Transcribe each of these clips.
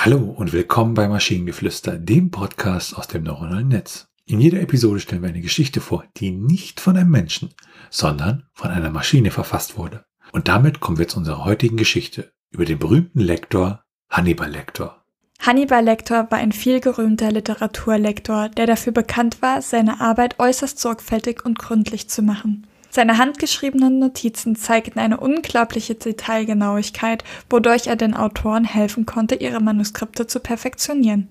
Hallo und willkommen bei Maschinengeflüster, dem Podcast aus dem neuronalen Netz. In jeder Episode stellen wir eine Geschichte vor, die nicht von einem Menschen, sondern von einer Maschine verfasst wurde. Und damit kommen wir zu unserer heutigen Geschichte über den berühmten Lektor Hannibal Lektor. Hannibal Lektor war ein vielgerühmter Literaturlektor, der dafür bekannt war, seine Arbeit äußerst sorgfältig und gründlich zu machen. Seine handgeschriebenen Notizen zeigten eine unglaubliche Detailgenauigkeit, wodurch er den Autoren helfen konnte, ihre Manuskripte zu perfektionieren.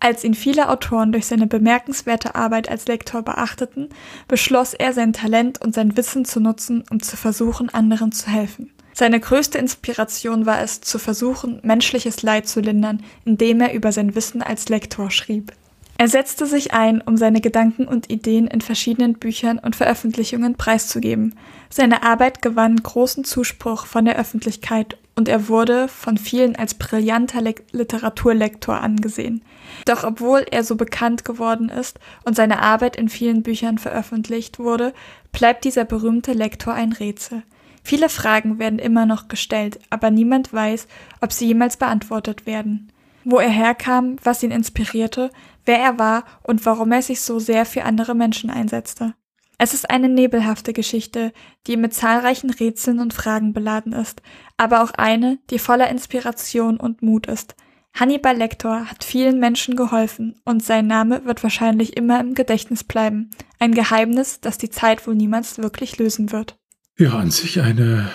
Als ihn viele Autoren durch seine bemerkenswerte Arbeit als Lektor beachteten, beschloss er, sein Talent und sein Wissen zu nutzen, um zu versuchen, anderen zu helfen. Seine größte Inspiration war es, zu versuchen, menschliches Leid zu lindern, indem er über sein Wissen als Lektor schrieb. Er setzte sich ein, um seine Gedanken und Ideen in verschiedenen Büchern und Veröffentlichungen preiszugeben. Seine Arbeit gewann großen Zuspruch von der Öffentlichkeit und er wurde von vielen als brillanter Literaturlektor angesehen. Doch obwohl er so bekannt geworden ist und seine Arbeit in vielen Büchern veröffentlicht wurde, bleibt dieser berühmte Lektor ein Rätsel. Viele Fragen werden immer noch gestellt, aber niemand weiß, ob sie jemals beantwortet werden. Wo er herkam, was ihn inspirierte, wer er war und warum er sich so sehr für andere Menschen einsetzte. Es ist eine nebelhafte Geschichte, die mit zahlreichen Rätseln und Fragen beladen ist, aber auch eine, die voller Inspiration und Mut ist. Hannibal Lektor hat vielen Menschen geholfen und sein Name wird wahrscheinlich immer im Gedächtnis bleiben. Ein Geheimnis, das die Zeit wohl niemals wirklich lösen wird. Ja, an sich eine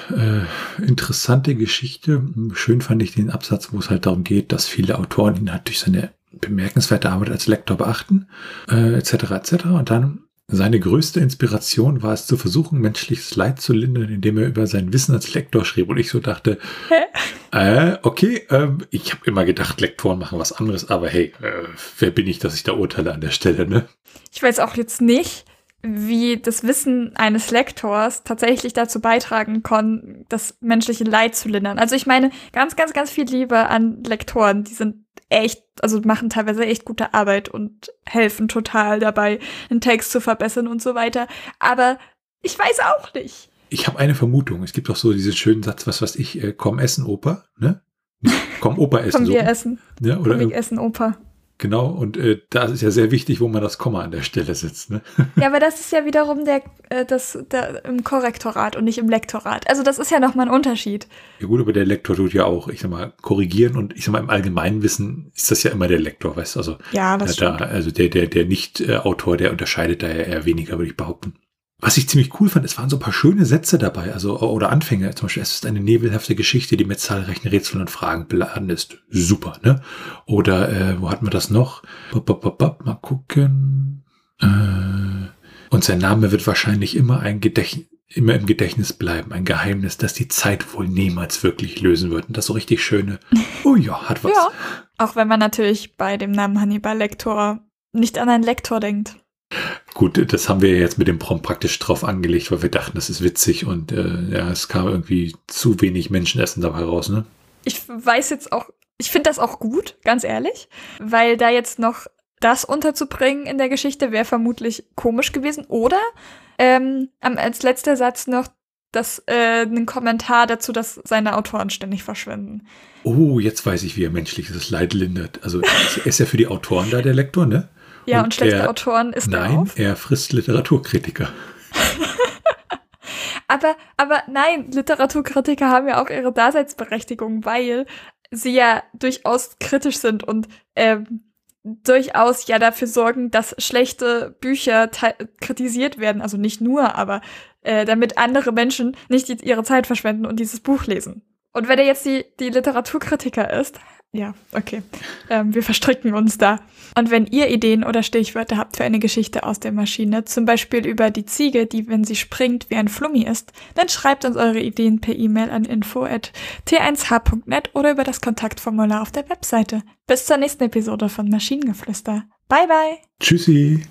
interessante Geschichte. Schön fand ich den Absatz, wo es halt darum geht, dass viele Autoren ihn halt durch seine bemerkenswerte Arbeit als Lektor beachten, etc. etc. Und dann seine größte Inspiration war es, zu versuchen, menschliches Leid zu lindern, indem er über sein Wissen als Lektor schrieb. Und ich so dachte, ich habe immer gedacht, Lektoren machen was anderes, aber hey, wer bin ich, dass ich da urteile an der Stelle, ne? Ich weiß auch jetzt nicht, wie das Wissen eines Lektors tatsächlich dazu beitragen kann, das menschliche Leid zu lindern. Also ich meine, ganz, ganz, ganz viel Liebe an Lektoren. Die sind echt, also machen teilweise echt gute Arbeit und helfen total dabei, einen Text zu verbessern und so weiter. Aber ich weiß auch nicht. Ich habe eine Vermutung. Es gibt doch so diesen schönen Satz, was weiß ich, komm essen, Opa, ne? Komm Opa essen. Komm wir so essen. Ja, oder komm wir essen, Opa. Genau, und das ist ja sehr wichtig, wo man das Komma an der Stelle setzt. Ne? Ja, aber das ist ja wiederum der im Korrektorat und nicht im Lektorat. Also das ist ja nochmal ein Unterschied. Ja gut, aber der Lektor tut ja auch, ich sag mal, korrigieren und ich sag mal, im Allgemeinwissen ist das ja immer der Lektor, weißt du? Also, ja, das stimmt. Also der Nicht-Autor, der unterscheidet da ja eher weniger, würde ich behaupten. Was ich ziemlich cool fand, es waren so ein paar schöne Sätze dabei, also oder Anfänge, zum Beispiel, es ist eine nebelhafte Geschichte, die mit zahlreichen Rätseln und Fragen beladen ist. Super, ne? Oder wo hat man das noch? Mal gucken. Und sein Name wird wahrscheinlich immer im Gedächtnis bleiben. Ein Geheimnis, das die Zeit wohl niemals wirklich lösen wird. Und das so richtig schöne, oh ja, hat was. Ja, auch wenn man natürlich bei dem Namen Hannibal Lektor nicht an einen Lektor denkt. Gut, das haben wir jetzt mit dem Prompt praktisch drauf angelegt, weil wir dachten, das ist witzig und es kam irgendwie zu wenig Menschenessen dabei raus, ne? Ich weiß jetzt auch, ich finde das auch gut, ganz ehrlich, weil da jetzt noch das unterzubringen in der Geschichte wäre vermutlich komisch gewesen oder als letzter Satz noch einen Kommentar dazu, dass seine Autoren ständig verschwinden. Oh, jetzt weiß ich, wie er menschliches Leid lindert. Also ist ja für die Autoren da der Lektor, ne? Ja, und schlechte Autoren ist er auf. Nein, er frisst Literaturkritiker. aber nein, Literaturkritiker haben ja auch ihre Daseinsberechtigung, weil sie ja durchaus kritisch sind und durchaus ja dafür sorgen, dass schlechte Bücher kritisiert werden. Also nicht nur, aber damit andere Menschen nicht ihre Zeit verschwenden und dieses Buch lesen. Und wenn er jetzt die Literaturkritiker ist, ja, okay. Wir verstricken uns da. Und wenn ihr Ideen oder Stichwörter habt für eine Geschichte aus der Maschine, zum Beispiel über die Ziege, die, wenn sie springt, wie ein Flummi ist, dann schreibt uns eure Ideen per E-Mail an info@t1h.net oder über das Kontaktformular auf der Webseite. Bis zur nächsten Episode von Maschinengeflüster. Bye, bye. Tschüssi.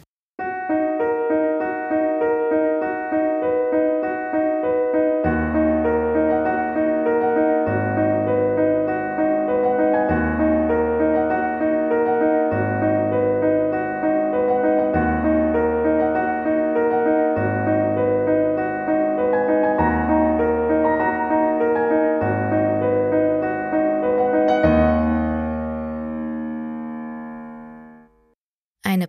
eine